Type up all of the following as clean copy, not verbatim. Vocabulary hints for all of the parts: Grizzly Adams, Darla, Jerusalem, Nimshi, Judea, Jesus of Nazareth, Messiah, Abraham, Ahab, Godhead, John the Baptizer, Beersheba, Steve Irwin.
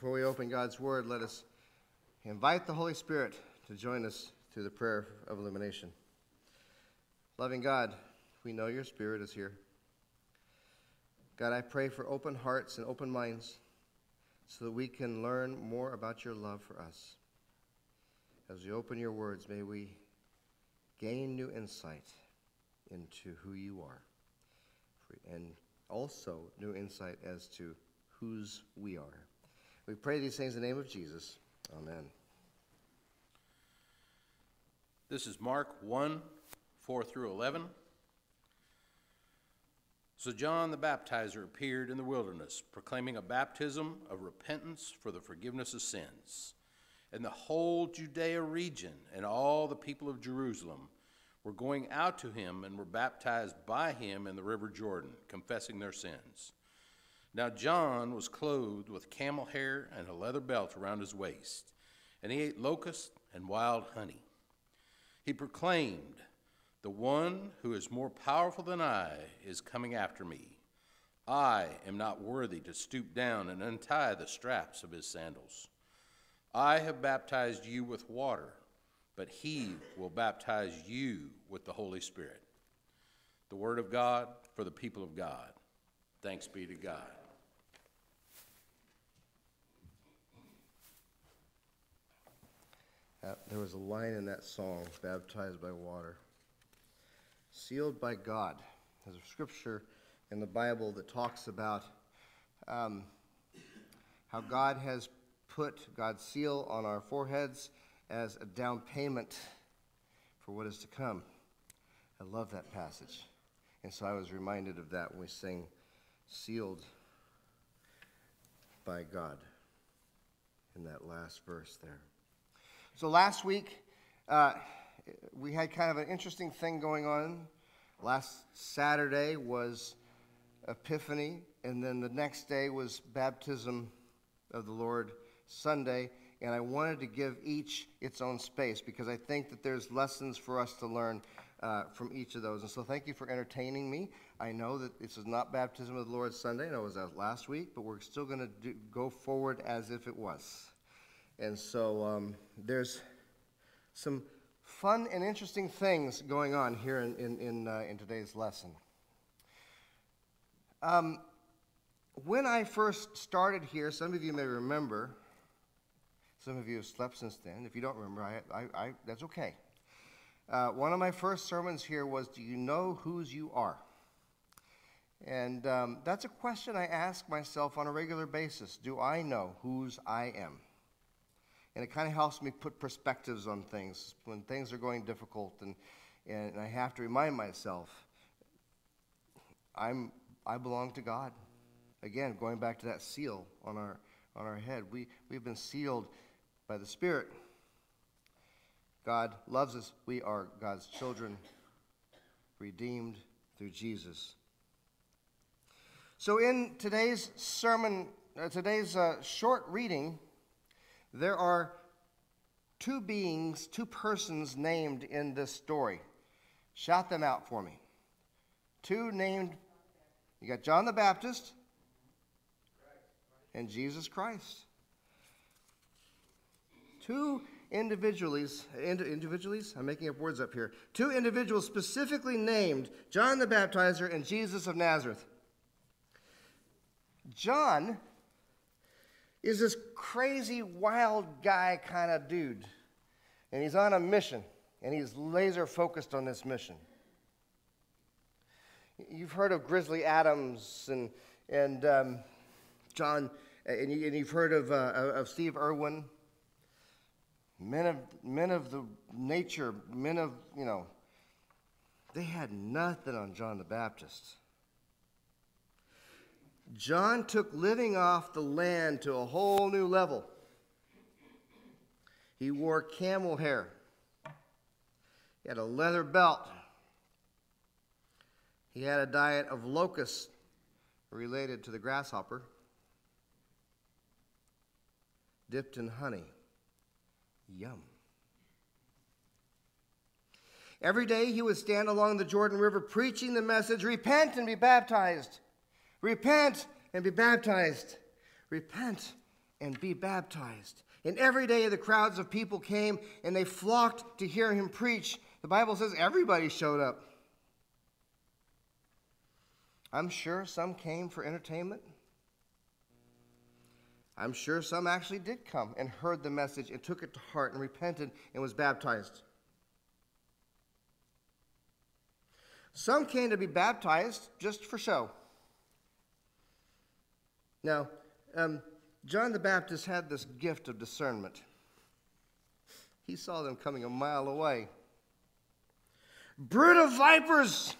Before we open God's Word, let us invite the Holy Spirit to join us through the prayer of illumination. Loving God, we know your Spirit is here. God, I pray for open hearts and open minds so that we can learn more about your love for us. As we open your words, may we gain new insight into who you are, and also new insight as to whose we are. We pray these things in the name of Jesus. Amen. This is Mark 1, 4 through 11. So John the Baptizer appeared in the wilderness, proclaiming a baptism of repentance for the forgiveness of sins. And the whole Judea region and all the people of Jerusalem were going out to him and were baptized by him in the river Jordan, confessing their sins. Now John was clothed with camel hair and a leather belt around his waist, and he ate locusts and wild honey. He proclaimed, "The one who is more powerful than I is coming after me. I am not worthy to stoop down and untie the straps of his sandals. I have baptized you with water, but he will baptize you with the Holy Spirit." The word of God for the people of God. Thanks be to God. There was a line in that song, "Baptized by Water," sealed by God. There's a scripture in the Bible that talks about how God has put God's seal on our foreheads as a down payment for what is to come. I love that passage. And so I was reminded of that when we sing "Sealed by God" in that last verse there. So last week, we had kind of an interesting thing going on. Last Saturday was Epiphany, and then the next day was Baptism of the Lord Sunday, and I wanted to give each its own space because I think that there's lessons for us to learn from each of those. And so thank you for entertaining me. I know that this is not Baptism of the Lord Sunday, and it was out last week, but we're still going to go forward as if it was. And so there's some fun and interesting things going on here in today's lesson. When I first started here, some of you may remember, some of you have slept since then. If you don't remember, I that's okay. One of my first sermons here was, "Do you know whose you are?" And that's a question I ask myself on a regular basis. Do I know whose I am? And it kind of helps me put perspectives on things when things are going difficult, and I have to remind myself, I belong to God. Again, going back to that seal on our head, we've been sealed by the Spirit. God loves us. We are God's children, redeemed through Jesus. So in today's sermon, today's short reading, there are two beings, two persons named in this story. Shout them out for me. Two named. You got John the Baptist and Jesus Christ. Two individuals, I'm making up words up here. Two individuals specifically named, John the Baptizer and Jesus of Nazareth. John is this crazy, wild guy kind of dude, and he's on a mission, and he's laser focused on this mission. You've heard of Grizzly Adams and John, and you've heard of Steve Irwin. Men of the nature, they had nothing on John the Baptist. John took living off the land to a whole new level. He wore camel hair. He had a leather belt. He had a diet of locusts related to the grasshopper, dipped in honey. Yum. Every day he would stand along the Jordan River preaching the message, "Repent and be baptized. Repent and be baptized. Repent and be baptized. And every day the crowds of people came and they flocked to hear him preach. The Bible says everybody showed up. I'm sure some came for entertainment. I'm sure some actually did come and heard the message and took it to heart and repented and was baptized. Some came to be baptized just for show. Now, John the Baptist had this gift of discernment. He saw them coming a mile away. Brood of vipers!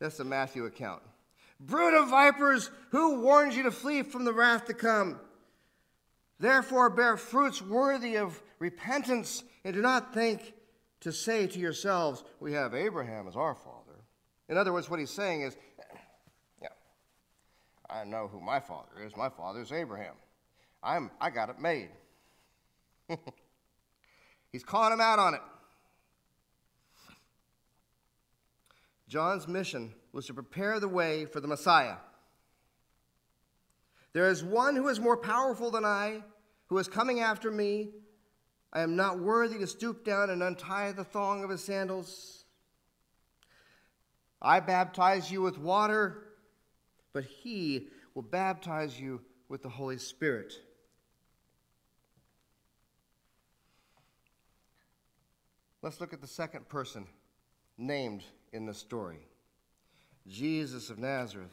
That's the Matthew account. Brood of vipers, who warns you to flee from the wrath to come? Therefore bear fruits worthy of repentance, and do not think to say to yourselves, we have Abraham as our father. In other words, what he's saying is, yeah, I know who my father is. My father is Abraham. I got it made. He's calling him out on it. John's mission was to prepare the way for the Messiah. There is one who is more powerful than I, who is coming after me. I am not worthy to stoop down and untie the thong of his sandals. I baptize you with water, but he will baptize you with the Holy Spirit. Let's look at the second person named in this story, Jesus of Nazareth,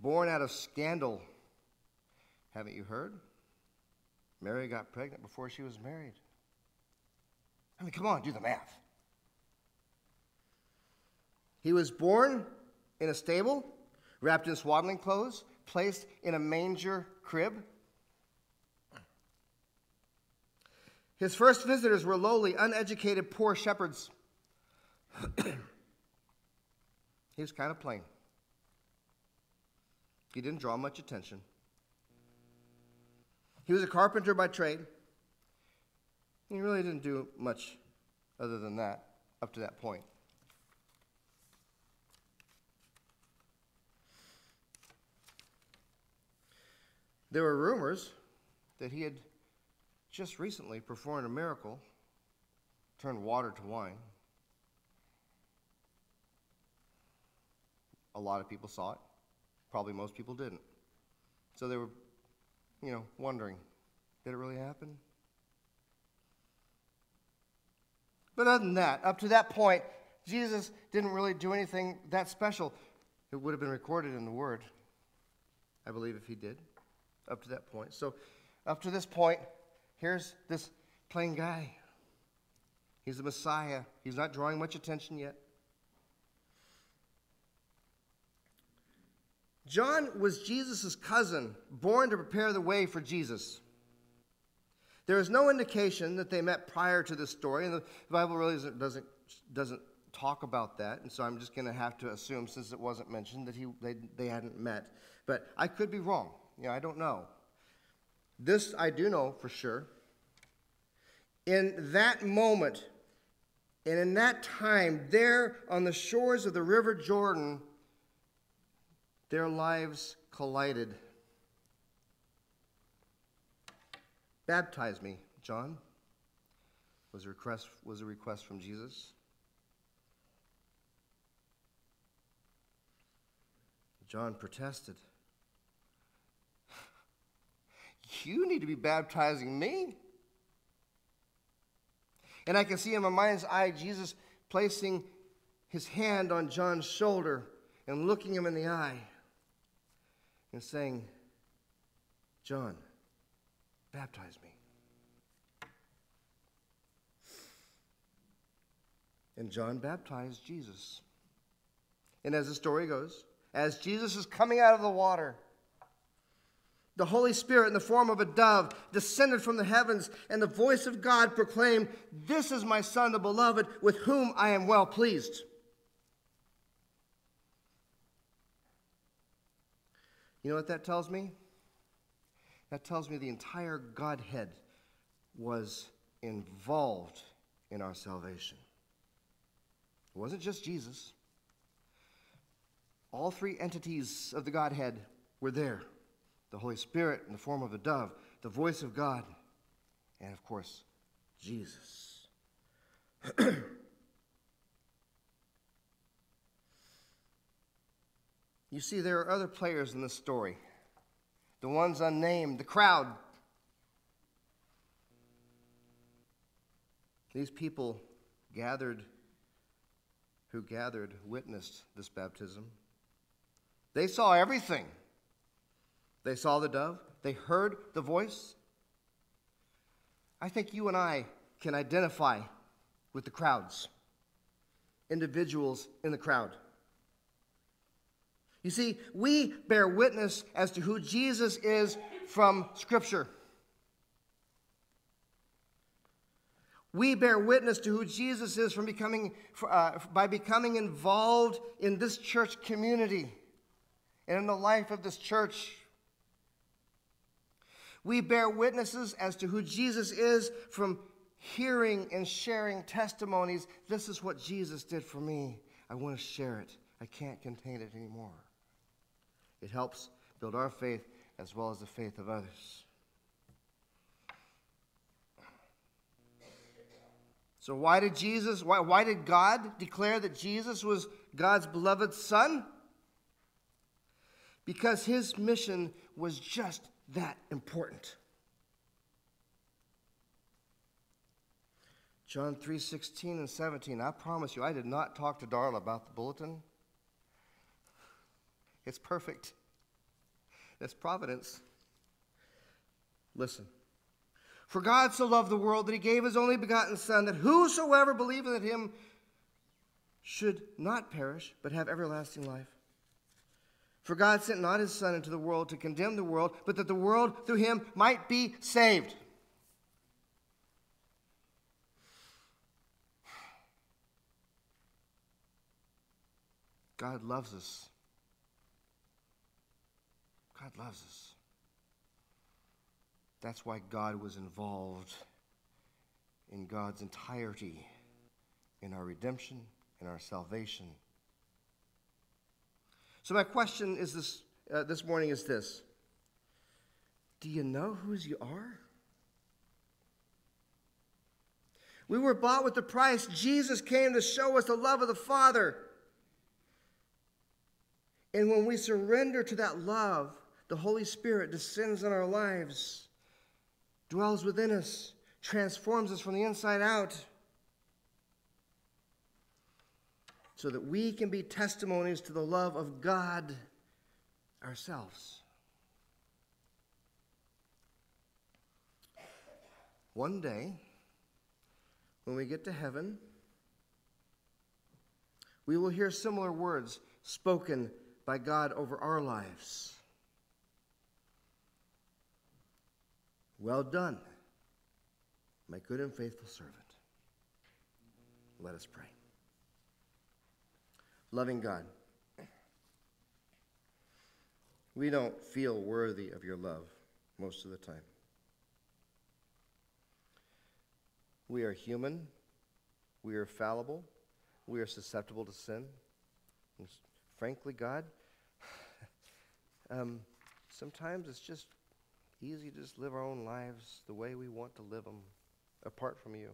born out of scandal. Haven't you heard? Mary got pregnant before she was married. I mean, come on, do the math. He was born in a stable, wrapped in swaddling clothes, placed in a manger crib. His first visitors were lowly, uneducated, poor shepherds. He was kind of plain. He didn't draw much attention. He was a carpenter by trade. He really didn't do much other than that up to that point. There were rumors that he had just recently performed a miracle, turned water to wine. A lot of people saw it. Probably most people didn't. So they were, wondering, did it really happen? But other than that, up to that point, Jesus didn't really do anything that special. It would have been recorded in the Word, I believe, if he did, up to that point. So up to this point, here's this plain guy. He's the Messiah. He's not drawing much attention yet. John was Jesus' cousin, born to prepare the way for Jesus. There is no indication that they met prior to this story, and the Bible really doesn't talk about that, and so I'm just going to have to assume, since it wasn't mentioned, that they hadn't met. But I could be wrong. I don't know. This I do know for sure. In that moment, and in that time, there on the shores of the River Jordan, their lives collided. Baptize me, John, was a request from Jesus. John protested. You need to be baptizing me. And I can see in my mind's eye Jesus placing his hand on John's shoulder and looking him in the eye and saying, John, baptize me. And John baptized Jesus. And as the story goes, as Jesus is coming out of the water, the Holy Spirit in the form of a dove descended from the heavens, and the voice of God proclaimed, this is my Son, the beloved, with whom I am well pleased. You know what that tells me? That tells me the entire Godhead was involved in our salvation. It wasn't just Jesus. All three entities of the Godhead were there the Holy Spirit in the form of a dove, the voice of God, and of course, Jesus. You see, there are other players in this story. The ones unnamed, the crowd. These people who gathered witnessed this baptism. They saw everything. They saw the dove. They heard the voice. I think you and I can identify with the crowds, individuals in the crowd. You see, we bear witness as to who Jesus is from Scripture. We bear witness to who Jesus is by becoming involved in this church community and in the life of this church. We bear witnesses as to who Jesus is from hearing and sharing testimonies. This is what Jesus did for me. I want to share it. I can't contain it anymore. It helps build our faith as well as the faith of others. So why did God declare that Jesus was God's beloved Son? Because his mission was just that important. John 3:16 and 17. I promise you, I did not talk to Darla about the bulletin. It's perfect. It's providence. Listen. For God so loved the world that he gave his only begotten Son, that whosoever believeth in him should not perish, but have everlasting life. For God sent not his Son into the world to condemn the world, but that the world through him might be saved. God loves us. God loves us. That's why God was involved in God's entirety, in our redemption, in our salvation. So my question is this morning is this. Do you know whose you are? We were bought with the price. Jesus came to show us the love of the Father. And when we surrender to that love, the Holy Spirit descends on our lives, dwells within us, transforms us from the inside out, so that we can be testimonies to the love of God ourselves. One day, when we get to heaven, we will hear similar words spoken by God over our lives. Well done, my good and faithful servant. Let us pray. Loving God, we don't feel worthy of your love most of the time. We are human. We are fallible. We are susceptible to sin. And frankly, God, sometimes it's just easy to just live our own lives the way we want to live them, apart from you.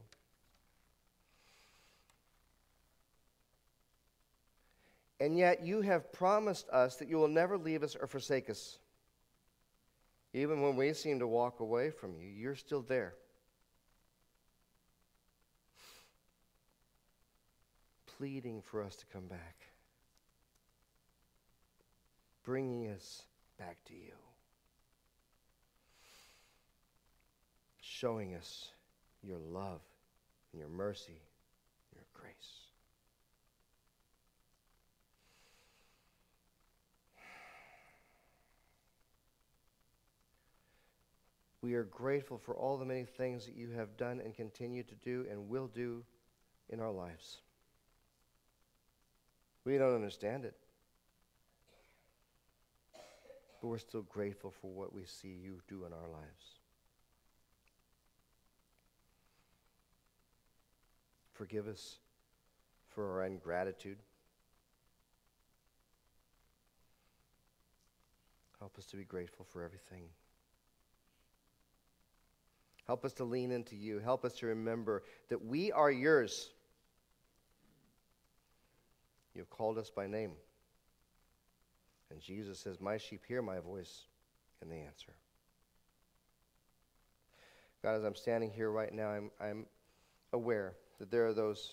And yet you have promised us that you will never leave us or forsake us. Even when we seem to walk away from you, you're still there. Pleading for us to come back. Bringing us back to you. Showing us your love and your mercy and your grace. We are grateful for all the many things that you have done and continue to do and will do in our lives. We don't understand it, but we're still grateful for what we see you do in our lives. Forgive us for our ingratitude, Help us to be grateful for everything. Help us to lean into you. Help us to remember that we are yours. You have called us by name. And Jesus says, my sheep hear my voice, and they answer. God, as I'm standing here right now, I'm aware that there are those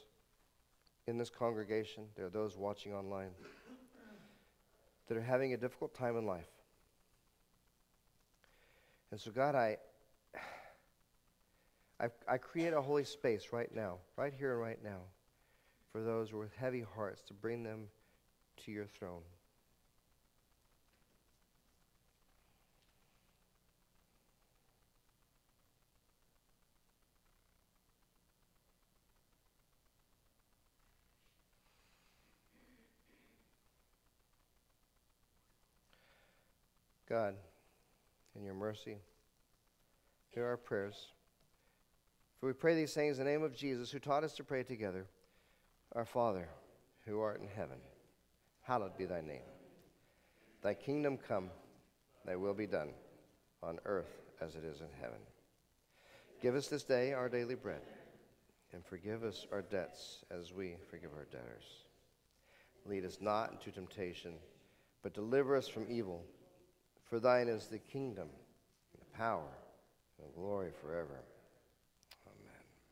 in this congregation, there are those watching online that are having a difficult time in life. And so, God, I create a holy space right now, right here and right now, for those with heavy hearts to bring them to your throne. God, in your mercy, hear our prayers. For we pray these things in the name of Jesus, who taught us to pray together. Our Father, who art in heaven, hallowed be thy name. Thy kingdom come, thy will be done, on earth as it is in heaven. Give us this day our daily bread, and forgive us our debts as we forgive our debtors. Lead us not into temptation, but deliver us from evil. For thine is the kingdom, and the power, and the glory forever.